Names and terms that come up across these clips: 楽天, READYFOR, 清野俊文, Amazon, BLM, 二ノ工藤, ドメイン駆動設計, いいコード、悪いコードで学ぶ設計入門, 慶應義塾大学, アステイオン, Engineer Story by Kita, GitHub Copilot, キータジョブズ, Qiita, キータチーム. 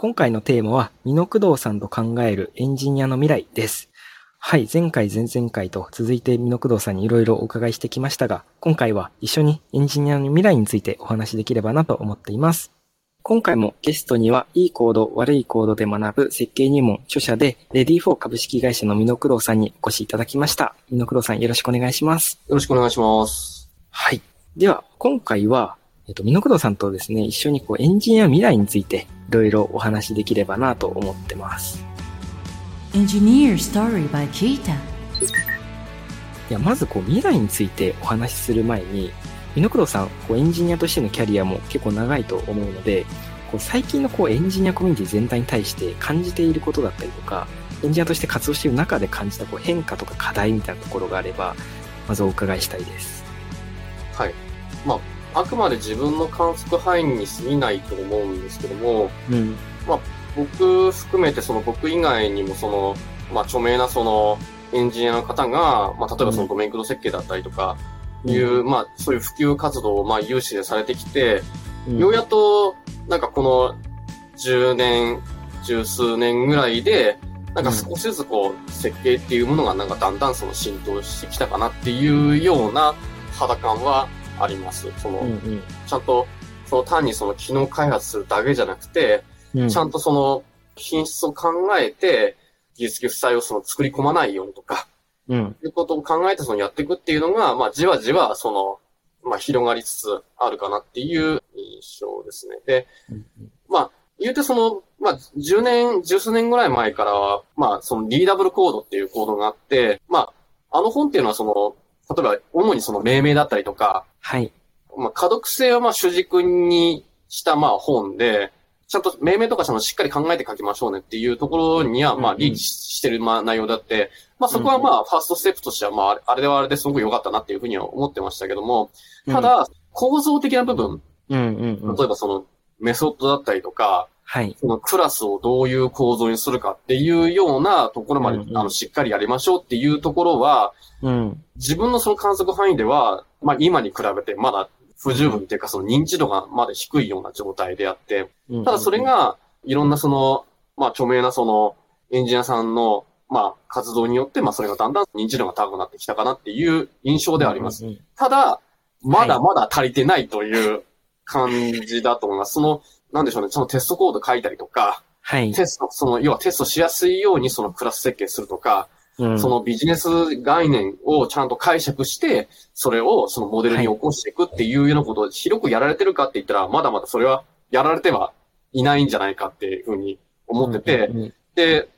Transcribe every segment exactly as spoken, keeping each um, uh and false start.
今回のテーマは、二ノ工藤さんと考えるエンジニアの未来です。はい、前回、前々回と続いて二ノ工藤さんにいろいろお伺いしてきましたが、今回は一緒にエンジニアの未来についてお話しできればなと思っています。今回もゲストには、いいコード、悪いコードで学ぶ設計入門著者で、レディフォー株式会社の二ノ工藤さんにお越しいただきました。二ノ工藤さん、よろしくお願いします。よろしくお願いします。はい。では、今回は、えっと、二ノ工藤さんとですね、一緒にこうエンジニア未来についていろいろお話しできればなと思ってます。Engineer Story by Kita。いや、まずこう未来についてお話しする前に、二ノ工藤さん、こうエンジニアとしてのキャリアも結構長いと思うので、こう最近のこうエンジニアコミュニティ全体に対して感じていることだったりとか、エンジニアとして活動している中で感じたこう変化とか課題みたいなところがあれば、まずお伺いしたいです。はい。まああくまで自分の観測範囲に過ぎないと思うんですけども、うん、まあ僕含めてその僕以外にもそのまあ著名なそのエンジニアの方がまあ例えばそのドメイン駆動設計だったりとかいう、うん、まあそういう普及活動をまあ有志でされてきて、うん、ようやっとなんかこのじゅうねん十数年ぐらいでなんか少しずつこう設計っていうものがなんかだんだんその浸透してきたかなっていうような肌感はあります。その、うんうん、ちゃんと、その単にその機能開発するだけじゃなくて、うん、ちゃんとその品質を考えて、技術的負債をその作り込まないようにとか、うん、いうことを考えてそのやっていくっていうのが、まあじわじわその、まあ広がりつつあるかなっていう印象ですね。で、うんうん、まあ言うてその、まあじゅうねん、十数年ぐらい前からは、まあその ディーダブリュー コードっていうコードがあって、まああの本っていうのはその、例えば、主にその命名だったりとか、はい。まあ、可読性はまあ主軸にしたまあ本で、ちゃんと命名とかそのしっかり考えて書きましょうねっていうところにはまあリーチしてるまあ内容だって、まあそこはまあファーストステップとしてはまああれはあれですごく良かったなっていうふうには思ってましたけども、ただ、構造的な部分、うんうんうん、例えばそのメソッドだったりとか、はい。そのクラスをどういう構造にするかっていうようなところまで、うんうん、あの、しっかりやりましょうっていうところは、うん、自分のその観測範囲では、まあ今に比べてまだ不十分っていうかその認知度がまだ低いような状態であって、うん、ただそれがいろんなその、まあ著名なそのエンジニアさんの、まあ活動によって、まあそれがだんだん認知度が高くなってきたかなっていう印象ではあります。うんうん、ただ、まだまだ足りてないという感じだと思います。その、なんでしょうね、そのテストコード書いたりとか、はい、テスト、その、要はテストしやすいようにそのクラス設計するとか、うん、そのビジネス概念をちゃんと解釈して、それをそのモデルに起こしていくっていうようなことを広くやられてるかって言ったら、まだまだそれはやられてはいないんじゃないかっていうふうに思ってて、うんうんうん、で、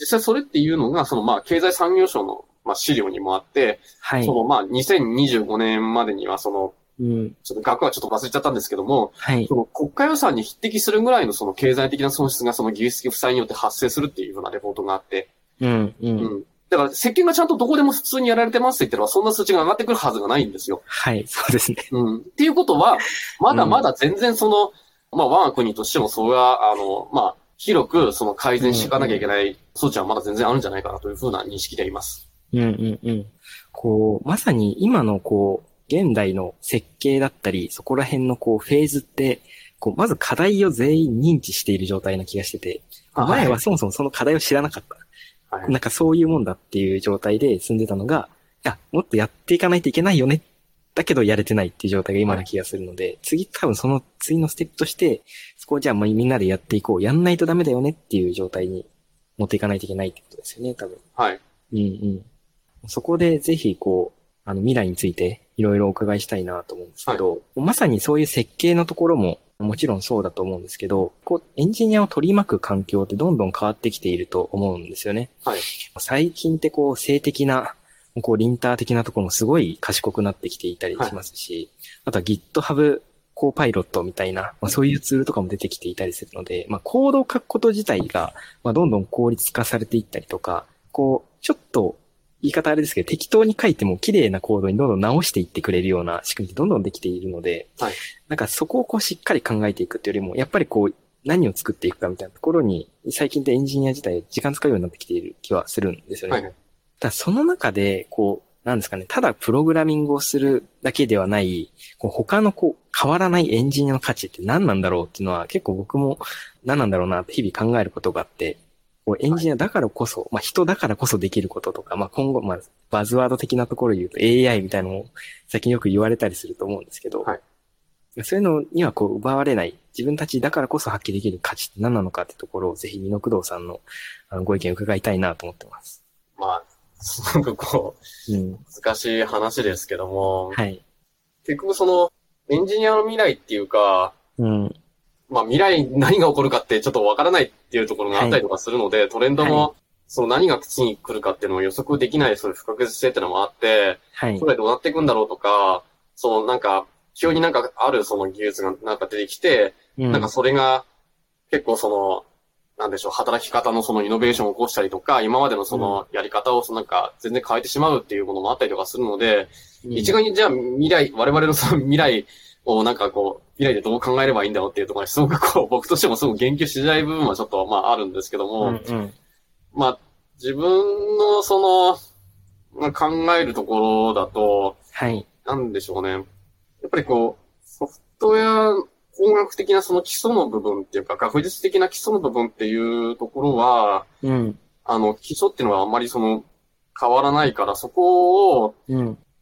実際それっていうのが、そのまあ経済産業省のまあ資料にもあって、はい、そのまあにせんにじゅうごねんまでにはその、うん、ちょっと額はちょっと忘れちゃったんですけども、はい、その国家予算に匹敵するぐらいのその経済的な損失がその技術的負債によって発生するっていうようなレポートがあって、うんうんうん、だから設計がちゃんとどこでも普通にやられてますって言ったらそんな数値が上がってくるはずがないんですよ。はい、そうですね。うん、っていうことはまだまだ全然その、うん、まあ我が国としてもそれはあのまあ広くその改善していかなきゃいけない措置はまだ全然あるんじゃないかなというふうな認識でいます。うんうんうん。こうまさに今のこう現代の設計だったり、そこら辺のこうフェーズって、こうまず課題を全員認知している状態な気がしてて、前はそもそもその課題を知らなかった。はい、なんかそういうもんだっていう状態で進んでたのが、いや、もっとやっていかないといけないよね。だけどやれてないっていう状態が今の気がするので、はい、次多分その次のステップとして、そこをじゃあみんなでやっていこう。やんないとダメだよねっていう状態に持っていかないといけないってことですよね、多分。はい。うんうん。そこでぜひこう、あの未来について、いろいろお伺いしたいなと思うんですけど、はい、まさにそういう設計のところももちろんそうだと思うんですけど、こうエンジニアを取り巻く環境ってどんどん変わってきていると思うんですよね。はい、最近ってこう性的な、こうリンター的なところもすごい賢くなってきていたりしますし、はい、あとは GitHub コーパイロットみたいな、まあ、そういうツールとかも出てきていたりするので、まあ、コードを書くこと自体が、まあ、どんどん効率化されていったりとか、こうちょっと言い方あれですけど、適当に書いても綺麗なコードにどんどん直していってくれるような仕組みってどんどんできているので、はい、なんかそこをこうしっかり考えていくっていうよりも、やっぱりこう何を作っていくかみたいなところに、最近ってエンジニア自体時間使うようになってきている気はするんですよね。はい、だその中で、こう、なんですかね、ただプログラミングをするだけではない、こう他のこう変わらないエンジニアの価値って何なんだろうっていうのは結構僕も何なんだろうなって日々考えることがあって、こうエンジニアだからこそ、はい、まあ人だからこそできることとか、まあ今後、まあバズワード的なところで言うと エーアイ みたいなのも最近よく言われたりすると思うんですけど、はい、そういうのにはこう奪われない、自分たちだからこそ発揮できる価値って何なのかってところをぜひ二工藤さんのご意見を伺いたいなと思ってます。まあなんかこう、うん、難しい話ですけども、はい、結局そのエンジニアの未来っていうか、うん、まあ未来何が起こるかってちょっとわからないっていうところがあったりとかするので、はい、トレンドも、はい、その何が口に来るかっていうのを予測できない、そういう不確実性っていうのもあって、はい、それどうなっていくんだろうとか、そのなんか急になんかあるその技術がなんか出てきて、うん、なんかそれが結構そのなんでしょう、働き方のそのイノベーションを起こしたりとか、今までのそのやり方をそのなんか全然変えてしまうっていうこともあったりとかするので、うん、一概にじゃあ未来、我々のその未来をなんかこう、未来でどう考えればいいんだろうっていうところにすごくこう、僕としてもすごく言及しづらい部分はちょっとまああるんですけども、うんうん、まあ自分のその考えるところだと、はい、なんでしょうね。やっぱりこう、ソフトウェア、工学的なその基礎の部分っていうか、学術的な基礎の部分っていうところは、うん、あの、基礎っていうのはあんまりその変わらないから、そこを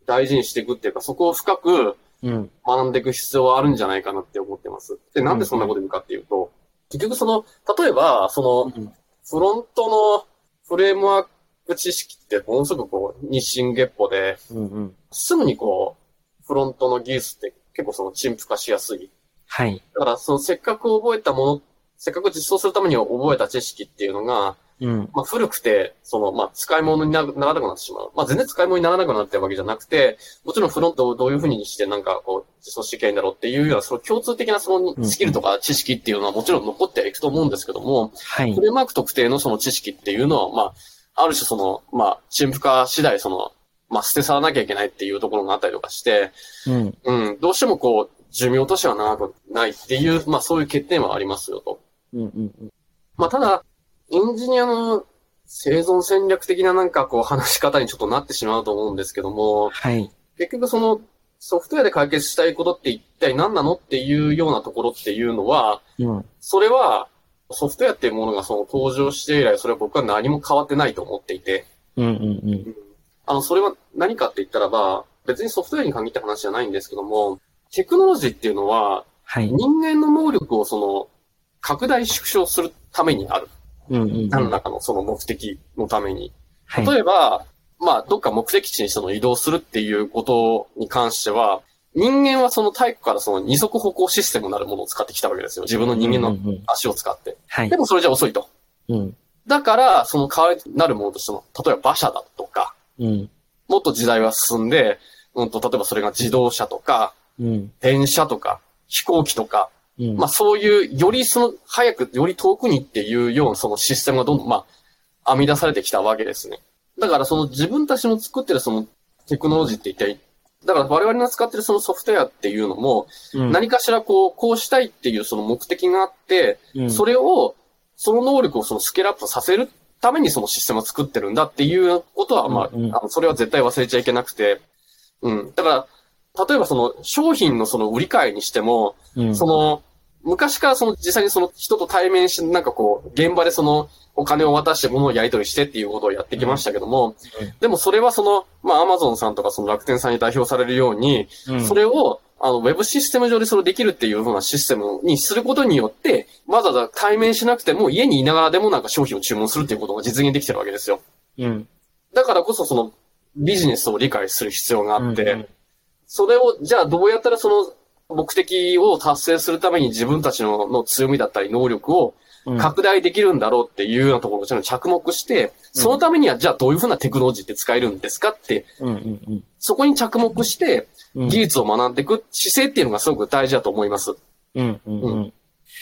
大事にしていくっていうか、そこを深く学んでいく必要はあるんじゃないかなって思ってます。で、なんでそんなこと言うかっていうと、うん、結局その、例えば、その、フロントのフレームワーク知識ってものすごくこう、日進月歩で、うんうん、すぐにこう、フロントの技術って結構その陳腐化しやすい。はい。だから、その、せっかく覚えたもの、せっかく実装するために覚えた知識っていうのが、うん、まあ、古くて、その、まあ、使い物にならなくなってしまう。まあ、全然使い物にならなくなってるわけじゃなくて、もちろんフロントをどういうふうにして、なんか、こう、実装していけないんだろうっていうような、その共通的な、その、スキルとか知識っていうのはもちろん残っていくと思うんですけども、はい。フレームワーク特定のその知識っていうのは、まあ、ある種その、まあ、陳腐化次第、その、まあ、捨て去らなきゃいけないっていうところがあったりとかして、うん。うん、どうしてもこう、寿命としては長くないっていう、まあそういう欠点はありますよと。うんうんうん。まあただ、エンジニアの生存戦略的ななんかこう話し方にちょっとなってしまうと思うんですけども、はい。結局そのソフトウェアで解決したいことって一体何なのっていうようなところっていうのは、うん、それはソフトウェアっていうものがその登場して以来、それは僕は何も変わってないと思っていて、うんうんうん。あの、それは何かって言ったらば、別にソフトウェアに限った話じゃないんですけども、テクノロジーっていうのは、はい、人間の能力をその拡大縮小するためにある。うんうんうん、何らかのその目的のために。はい、例えば、まあ、どっか目的地にその移動するっていうことに関しては、人間はその太古からその二足歩行システムなるものを使ってきたわけですよ。自分の人間の足を使って。うんうんうんはい、でもそれじゃ遅いと。うん、だから、その代わりになるものとしての、例えば馬車だとか、うん、もっと時代は進んで、うんと、例えばそれが自動車とか、うん、電車とか飛行機とか、うん、まあそういうよりその早くより遠くにっていうようなそのシステムがどんどんまあ編み出されてきたわけですね。だからその自分たちの作ってるそのテクノロジーって一体、だから我々の使ってるそのソフトウェアっていうのも何かしらこうこうしたいっていうその目的があって、うん、それをその能力をそのスケールアップさせるためにそのシステムを作ってるんだっていうことはまあ、うんうん、あのそれは絶対忘れちゃいけなくて、うんだから。例えばその商品のその売り買いにしても、うん、その昔からその実際にその人と対面してなんかこう現場でそのお金を渡して物をやり取りしてっていうことをやってきましたけども、うん、でもそれはそのまあ Amazon さんとかその楽天さんに代表されるように、うん、それをあのウェブシステム上でそれをできるっていうふうなシステムにすることによってわざわざ対面しなくても家にいながらでもなんか商品を注文するっていうことが実現できてるわけですよ。うん、だからこそそのビジネスを理解する必要があって、うんうんそれを、じゃあどうやったらその目的を達成するために自分たち の, の強みだったり能力を拡大できるんだろうっていうようなところをちゃんと着目して、そのためにはじゃあどういうふうなテクノロジーって使えるんですかって、そこに着目して技術を学んでいく姿勢っていうのがすごく大事だと思います。うんうん、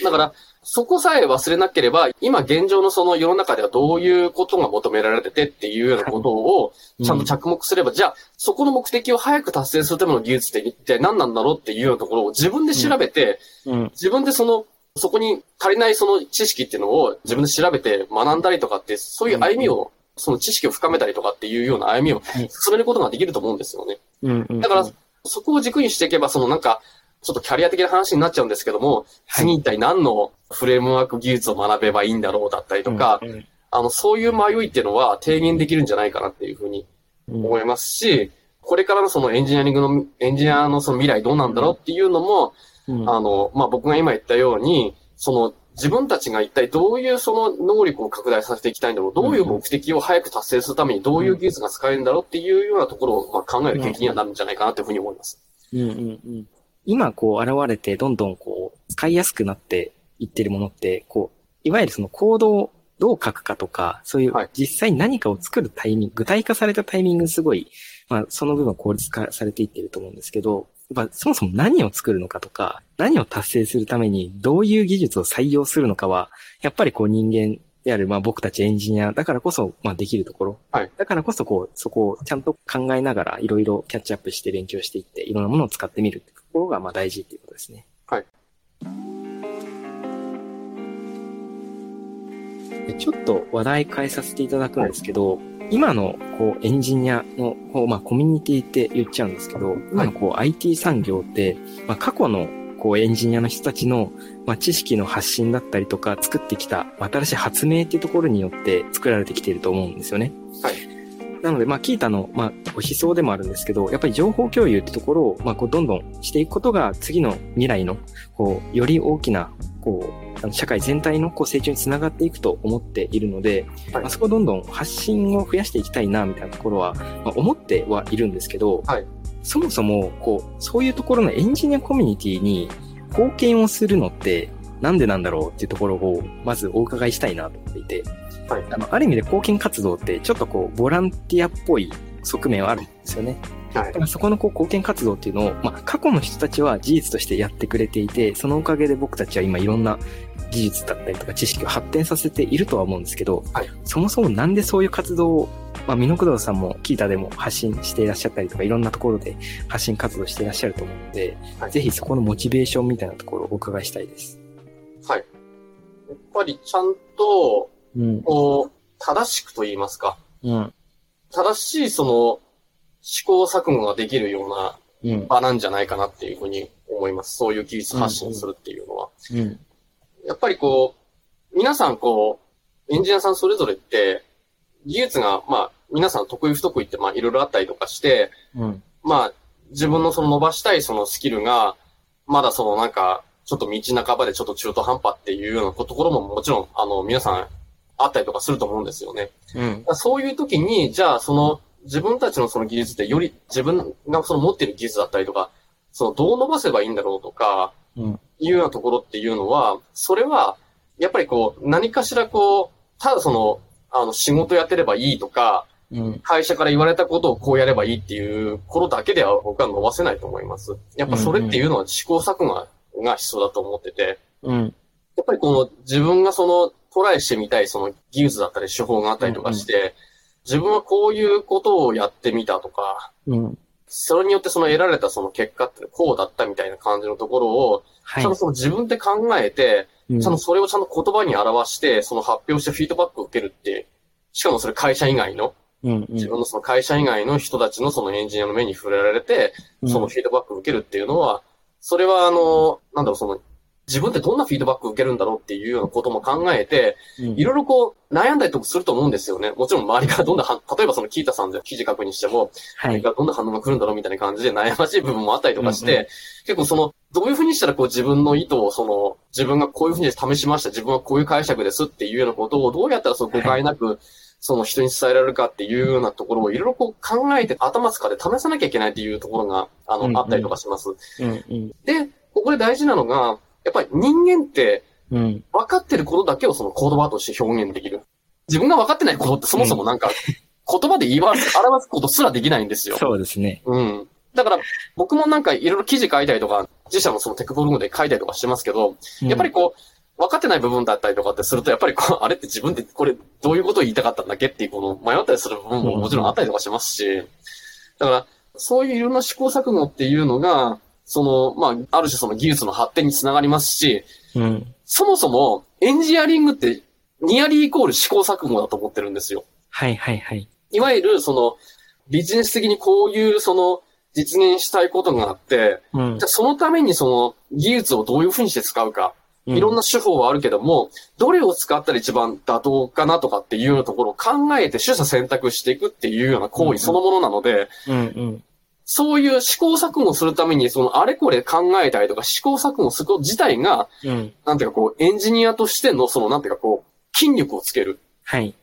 だから、そこさえ忘れなければ、今現状のその世の中ではどういうことが求められててっていうようなことをちゃんと着目すれば、うん、じゃあそこの目的を早く達成するための技術って一体何なんだろうっていうようなところを自分で調べて、うんうん、自分でその、そこに足りないその知識っていうのを自分で調べて学んだりとかって、そういう歩みをその知識を深めたりとかっていうような歩みを進めることができると思うんですよね。うんうん、だから、そこを軸にしていけば、そのなんか、ちょっとキャリア的な話になっちゃうんですけども、次一体何のフレームワーク技術を学べばいいんだろうだったりとか、うんうん、あの、そういう迷いっていうのは低減できるんじゃないかなっていうふうに思いますし、これからのそのエンジニアリングの、エンジニアのその未来どうなんだろうっていうのも、うん、あの、まあ、僕が今言ったように、その、自分たちが一体どういうその能力を拡大させていきたいんだろう、どういう目的を早く達成するためにどういう技術が使えるんだろうっていうようなところをまあ考える契機にはなるんじゃないかなというふうに思います。うんうんうん、今こう現れてどんどんこう使いやすくなっていってるものってこういわゆるそのコードをどう書くかとかそういう実際に何かを作るタイミング、はい、具体化されたタイミングすごいまあその部分は効率化されていってると思うんですけど。やっぱそもそも何を作るのかとか、何を達成するためにどういう技術を採用するのかは、やっぱりこう人間である、まあ僕たちエンジニアだからこそ、まあできるところ。はい。だからこそこう、そこをちゃんと考えながらいろいろキャッチアップして勉強していって、いろんなものを使ってみるってところがまあ大事っていうことですね。はい。でちょっと話題変えさせていただくんですけど、はい今のこうエンジニアのこうまあコミュニティって言っちゃうんですけど、今のこう アイティー 産業ってまあ過去のこうエンジニアの人たちのまあ知識の発信だったりとか作ってきた新しい発明っていうところによって作られてきていると思うんですよね。はい。なのでまあキータのまあ思想でもあるんですけど、やっぱり情報共有ってところをまあこうどんどんしていくことが次の未来のこうより大きなこう社会全体のこう成長につながっていくと思っているので、はい、あそこをどんどん発信を増やしていきたいなみたいなところは、まあ、思ってはいるんですけど、はい、そもそもこうそういうところのエンジニアコミュニティに貢献をするのってなんでなんだろうっていうところをまずお伺いしたいなと思っていて、はい、あのある意味で貢献活動ってちょっとこうボランティアっぽい側面はあるんですよね。だからそこのこう貢献活動っていうのを、まあ、過去の人たちは事実としてやってくれていて、そのおかげで僕たちは今いろんな技術だったりとか知識を発展させているとは思うんですけど、はい、そもそもなんでそういう活動を、まあ、美濃工藤さんもキータでも発信していらっしゃったりとか、いろんなところで発信活動していらっしゃると思うので、はい、ぜひそこのモチベーションみたいなところをお伺いしたいです。はい。やっぱりちゃんと、うん、こう正しくと言いますか、うん、正しいその試行錯誤ができるような場なんじゃないかなっていうふうに思います。うん、そういう技術発信するっていうのは、うんうん、やっぱりこう皆さんこうエンジニアさんそれぞれって技術がまあ皆さん得意不得意ってまあいろいろあったりとかして、うん、まあ自分のその伸ばしたいそのスキルがまだそのなんかちょっと道半ばでちょっと中途半端っていうようなところももちろんあの皆さんあったりとかすると思うんですよね。うん、そういう時にじゃあその自分たちのその技術でより自分がその持っている技術だったりとか、そのどう伸ばせばいいんだろうとか、うん、いうようなところっていうのは、それはやっぱりこう何かしらこうただそのあの仕事やってればいいとか、うん、会社から言われたことをこうやればいいっていうことだけでは僕は伸ばせないと思います。やっぱそれっていうのは試行錯誤が必要だと思ってて、うん、やっぱりこの自分がそのトライしてみたいその技術だったり手法があったりとかして。うんうん自分はこういうことをやってみたとか、うん、それによってその得られたその結果ってこうだったみたいな感じのところを、はい、ちゃんとその自分で考えて、うん、ちゃんとそれをちゃんと言葉に表して、その発表してフィードバックを受けるって、しかもそれ会社以外の、うんうん、自分のその会社以外の人たちのそのエンジニアの目に触れられて、そのフィードバックを受けるっていうのは、それはあの、なんだろう、その、自分ってどんなフィードバックを受けるんだろうっていうようなことも考えて、いろいろこう悩んだりとかすると思うんですよね。もちろん周りからどんな、例えばそのキータさんで記事書くにしても、周りからどんな反応が来るんだろうみたいな感じで悩ましい部分もあったりとかして、はい、結構その、どういうふうにしたらこう自分の意図をその、自分がこういうふうに試しました、自分はこういう解釈ですっていうようなことをどうやったらその誤解なく、はい、その人に伝えられるかっていうようなところをいろいろこう考えて頭使って試さなきゃいけないっていうところが、あの、うんうん、あったりとかします。うんうん、で、ここで大事なのが、やっぱり人間って分かってることだけをその言葉として表現できる。自分が分かってないことってそもそもなんか言葉で言い表すことすらできないんですよ。そうですね。うん。だから僕もなんかいろいろ記事書いたりとか、自社のそのテクブログで書いたりとかしてますけど、やっぱりこう分かってない部分だったりとかってするとやっぱりこうあれって自分でこれどういうことを言いたかったんだっけっていうこの迷ったりする部分ももちろんあったりとかしますし、だからそういういろんな試行錯誤っていうのがその、まあ、ある種その技術の発展につながりますし、うん、そもそもエンジニアリングってニアリーイコール試行錯誤だと思ってるんですよ。はいはいはい。いわゆるそのビジネス的にこういうその実現したいことがあって、うん、じゃあそのためにその技術をどういうふうにして使うか、うん、いろんな手法はあるけども、どれを使ったら一番妥当かなとかっていうようなところを考えて取捨選択していくっていうような行為そのものなので、うんうんうん、そういう試行錯誤するためにそのあれこれ考えたりとか試行錯誤すること自体が、うん、なんていうかこうエンジニアとしてのそのなんていうかこう筋力をつける。はい。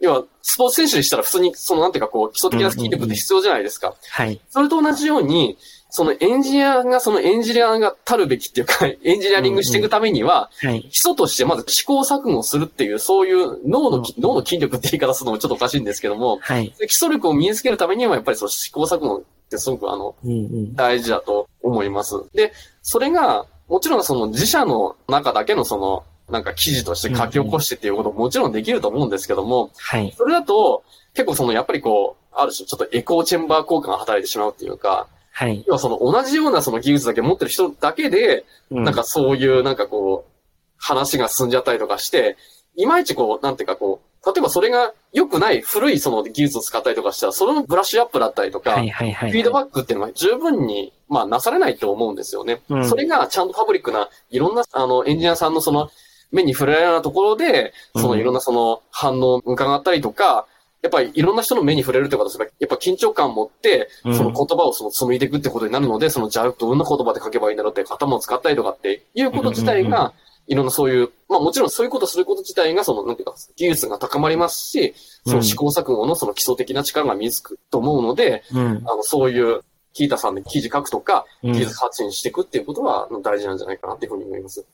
要は、スポーツ選手にしたら普通に、そのなんていうかこう、基礎的な筋力って必要じゃないですか。うんうんうん、はい。それと同じように、そのエンジニアが、そのエンジニアが足るべきっていうか、エンジニアリングしていくためには、うんうんはい、基礎としてまず試行錯誤するっていう、そういう脳の、うん、脳の筋力って言い方するのもちょっとおかしいんですけども、はい。基礎力を身につけるためには、やっぱりその試行錯誤ってすごくあの、うんうん、大事だと思います。で、それが、もちろんその自社の中だけのその、なんか記事として書き起こしてっていうことももちろんできると思うんですけども、はい。それだと、結構そのやっぱりこう、ある種ちょっとエコーチェンバー効果が働いてしまうっていうか、はい。要はその同じようなその技術だけ持ってる人だけで、なんかそういうなんかこう、話が進んじゃったりとかして、いまいちこう、なんていうかこう、例えばそれが良くない古いその技術を使ったりとかしたら、そのブラッシュアップだったりとか、はいはいはいはい、フィードバックっていうのは十分に、まあなされないと思うんですよね。うん、それがちゃんとパブリックないろんなあのエンジニアさんのその、目に触れられるようなところで、そのいろんなその反応を伺ったりとか、うん、やっぱりいろんな人の目に触れるってことですね。やっぱ緊張感を持って、その言葉をその紡いでいくってことになるので、うん、そのじゃあどんな言葉で書けばいいんだろうって頭を使ったりとかっていうこと自体が、うんうんうん、いろんなそういう、まあもちろんそういうことすること自体がその、なんていうか、技術が高まりますし、その試行錯誤のその基礎的な力が身につくと思うので、うん、あのそういう、キータさんで記事書くとか、技術発信していくっていうことは大事なんじゃないかなっていうふうに思います。うん、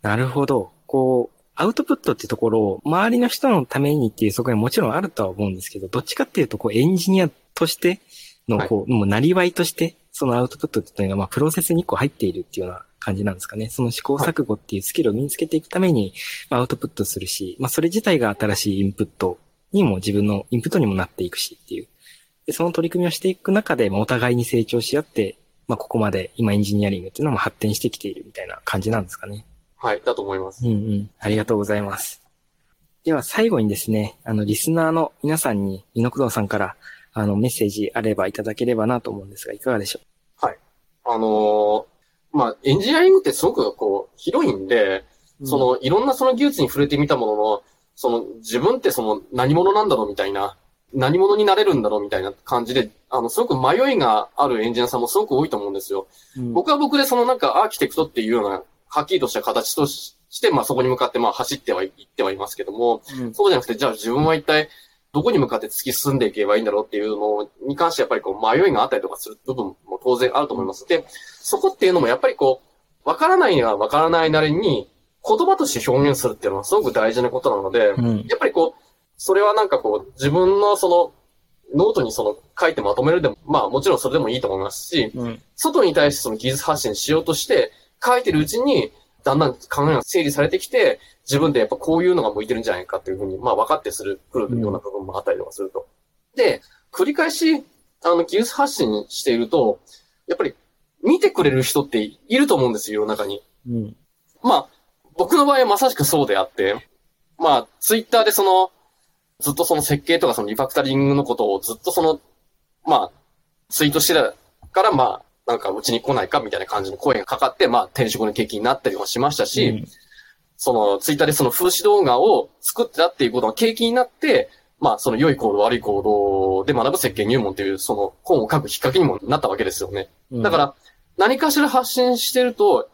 なるほど。こう、アウトプットってところを周りの人のためにっていう側面もちろんあるとは思うんですけど、どっちかっていうと、こう、エンジニアとしての、こう、はい、もうなりわいとして、そのアウトプットっていうのが、まあ、プロセスにこう入っているっていうような感じなんですかね。その試行錯誤っていうスキルを身につけていくために、まあ、アウトプットするし、まあ、それ自体が新しいインプットにも、自分のインプットにもなっていくしっていう。で、その取り組みをしていく中で、まあ、お互いに成長し合って、まあ、ここまで今エンジニアリングっていうのも発展してきているみたいな感じなんですかね。はい、だと思います。うんうん。ありがとうございます。では最後にですね、あの、リスナーの皆さんに、猪工藤さんから、あの、メッセージあればいただければなと思うんですが、いかがでしょう？はい。あのー、まあ、エンジニアリングってすごくこう、広いんで、その、うん、いろんなその技術に触れてみたものの、その、自分ってその、何者なんだろうみたいな、何者になれるんだろうみたいな感じで、あの、すごく迷いがあるエンジニアさんもすごく多いと思うんですよ。うん、僕は僕でそのなんか、アーキテクトっていうような、はっきりとした形として、まあそこに向かってまあ走ってはい、行ってはいますけども、うん、そうじゃなくて、じゃあ自分は一体どこに向かって突き進んでいけばいいんだろうっていうのに関してやっぱりこう迷いがあったりとかする部分も当然あると思います。で、そこっていうのもやっぱりこう、わからないにはわからないなりに言葉として表現するっていうのはすごく大事なことなので、うん、やっぱりこう、それはなんかこう自分のその、ノートにその書いてまとめるでも、まあもちろんそれでもいいと思いますし、うん、外に対してその技術発信しようとして、書いてるうちに、だんだん考えが整理されてきて、自分でやっぱこういうのが向いてるんじゃないかっていうふうに、まあ分かってする、くるような部分もあったりとかすると。で、繰り返し、あの、技術発信していると、やっぱり見てくれる人っていると思うんですよ、世の中に。うん、まあ、僕の場合はまさしくそうであって、まあ、ツイッターでその、ずっとその設計とかそのリファクタリングのことをずっとその、まあ、ツイートしてたから、まあ、なんかうちに来ないかみたいな感じの声がかかって、まあ転職の契機になったりもしましたし、うん、そのツイッターでその風刺動画を作ってたっていうことが契機になって、まあその良い行動悪い行動で学ぶ設計入門というその本を書くきっかけにもなったわけですよね。うん、だから何かしら発信してると、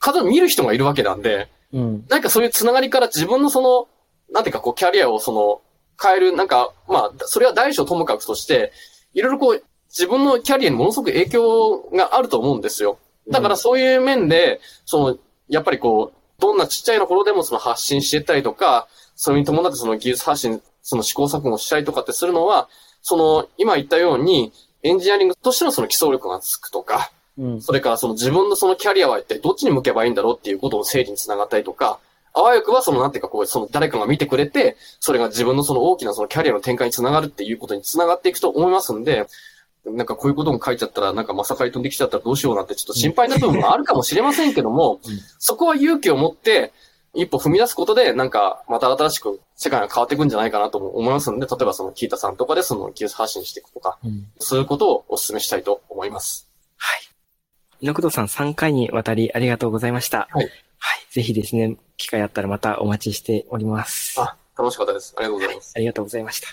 かなり見る人がいるわけなんで、うん、なんかそういうつながりから自分のその、なんていうかこうキャリアをその変える、なんかまあそれは大小ともかくとして、いろいろこう、自分のキャリアにものすごく影響があると思うんですよ。だからそういう面で、その、やっぱりこう、どんなちっちゃいところでもその発信していったりとか、それに伴ってその技術発信、その試行錯誤したりとかってするのは、その、今言ったように、エンジニアリングとしてのその基礎力がつくとか、うん、それからその自分のそのキャリアは一体どっちに向けばいいんだろうっていうことを整理につながったりとか、あわよくはそのなんていうかこう、その誰かが見てくれて、それが自分のその大きなそのキャリアの展開につながるっていうことにつながっていくと思いますんで、なんかこういうことも書いちゃったら、なんかまさかい飛んできちゃったらどうしようなんてちょっと心配な部分もあるかもしれませんけども、そこは勇気を持って、一歩踏み出すことで、なんか、また新しく世界が変わっていくんじゃないかなと思いますので、例えばそのキータさんとかでその技術発信していくとか、うん、そういうことをお勧めしたいと思います。はい。六道さんさんかいにわたりありがとうございました。はい。はい。ぜひですね、機会あったらまたお待ちしております。あ、楽しかったです。ありがとうございます。はい、ありがとうございました。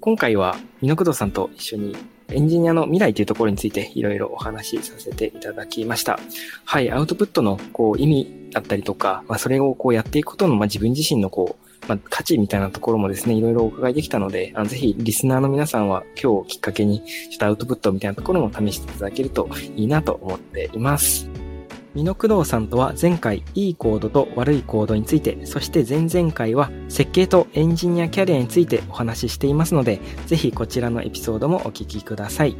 今回はみのくどさんと一緒にエンジニアの未来というところについていろいろお話しさせていただきました。はい、アウトプットのこう意味だったりとか、まあ、それをこうやっていくことの、まあ、自分自身のこう、まあ、価値みたいなところもですね、いろいろお伺いできたので、あのぜひリスナーの皆さんは今日をきっかけにちょっとアウトプットみたいなところも試していただけるといいなと思っています。みのくどさんとは前回いいコードと悪いコードについて、そして前々回は設計とエンジニアキャリアについてお話ししていますので、ぜひこちらのエピソードもお聞きください。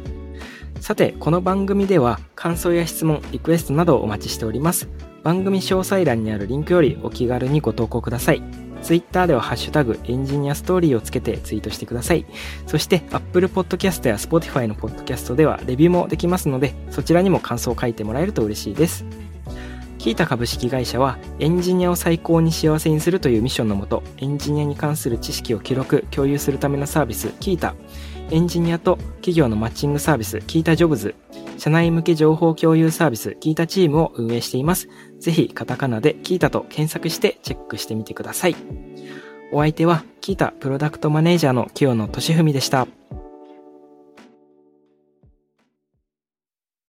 さて、この番組では感想や質問、リクエストなどをお待ちしております。番組詳細欄にあるリンクよりお気軽にご投稿ください。Twitter ではハッシュタグエンジニアストーリーをつけてツイートしてください。そして Apple Podcast や Spotify の Podcast ではレビューもできますので、そちらにも感想を書いてもらえると嬉しいです。キータ株式会社はエンジニアを最高に幸せにするというミッションのもと、エンジニアに関する知識を記録・共有するためのサービスキータ、エンジニアと企業のマッチングサービスキータジョブズ、社内向け情報共有サービスキータチームを運営しています。ぜひカタカナでキータと検索してチェックしてみてください。お相手はキータプロダクトマネージャーの清野俊文でした。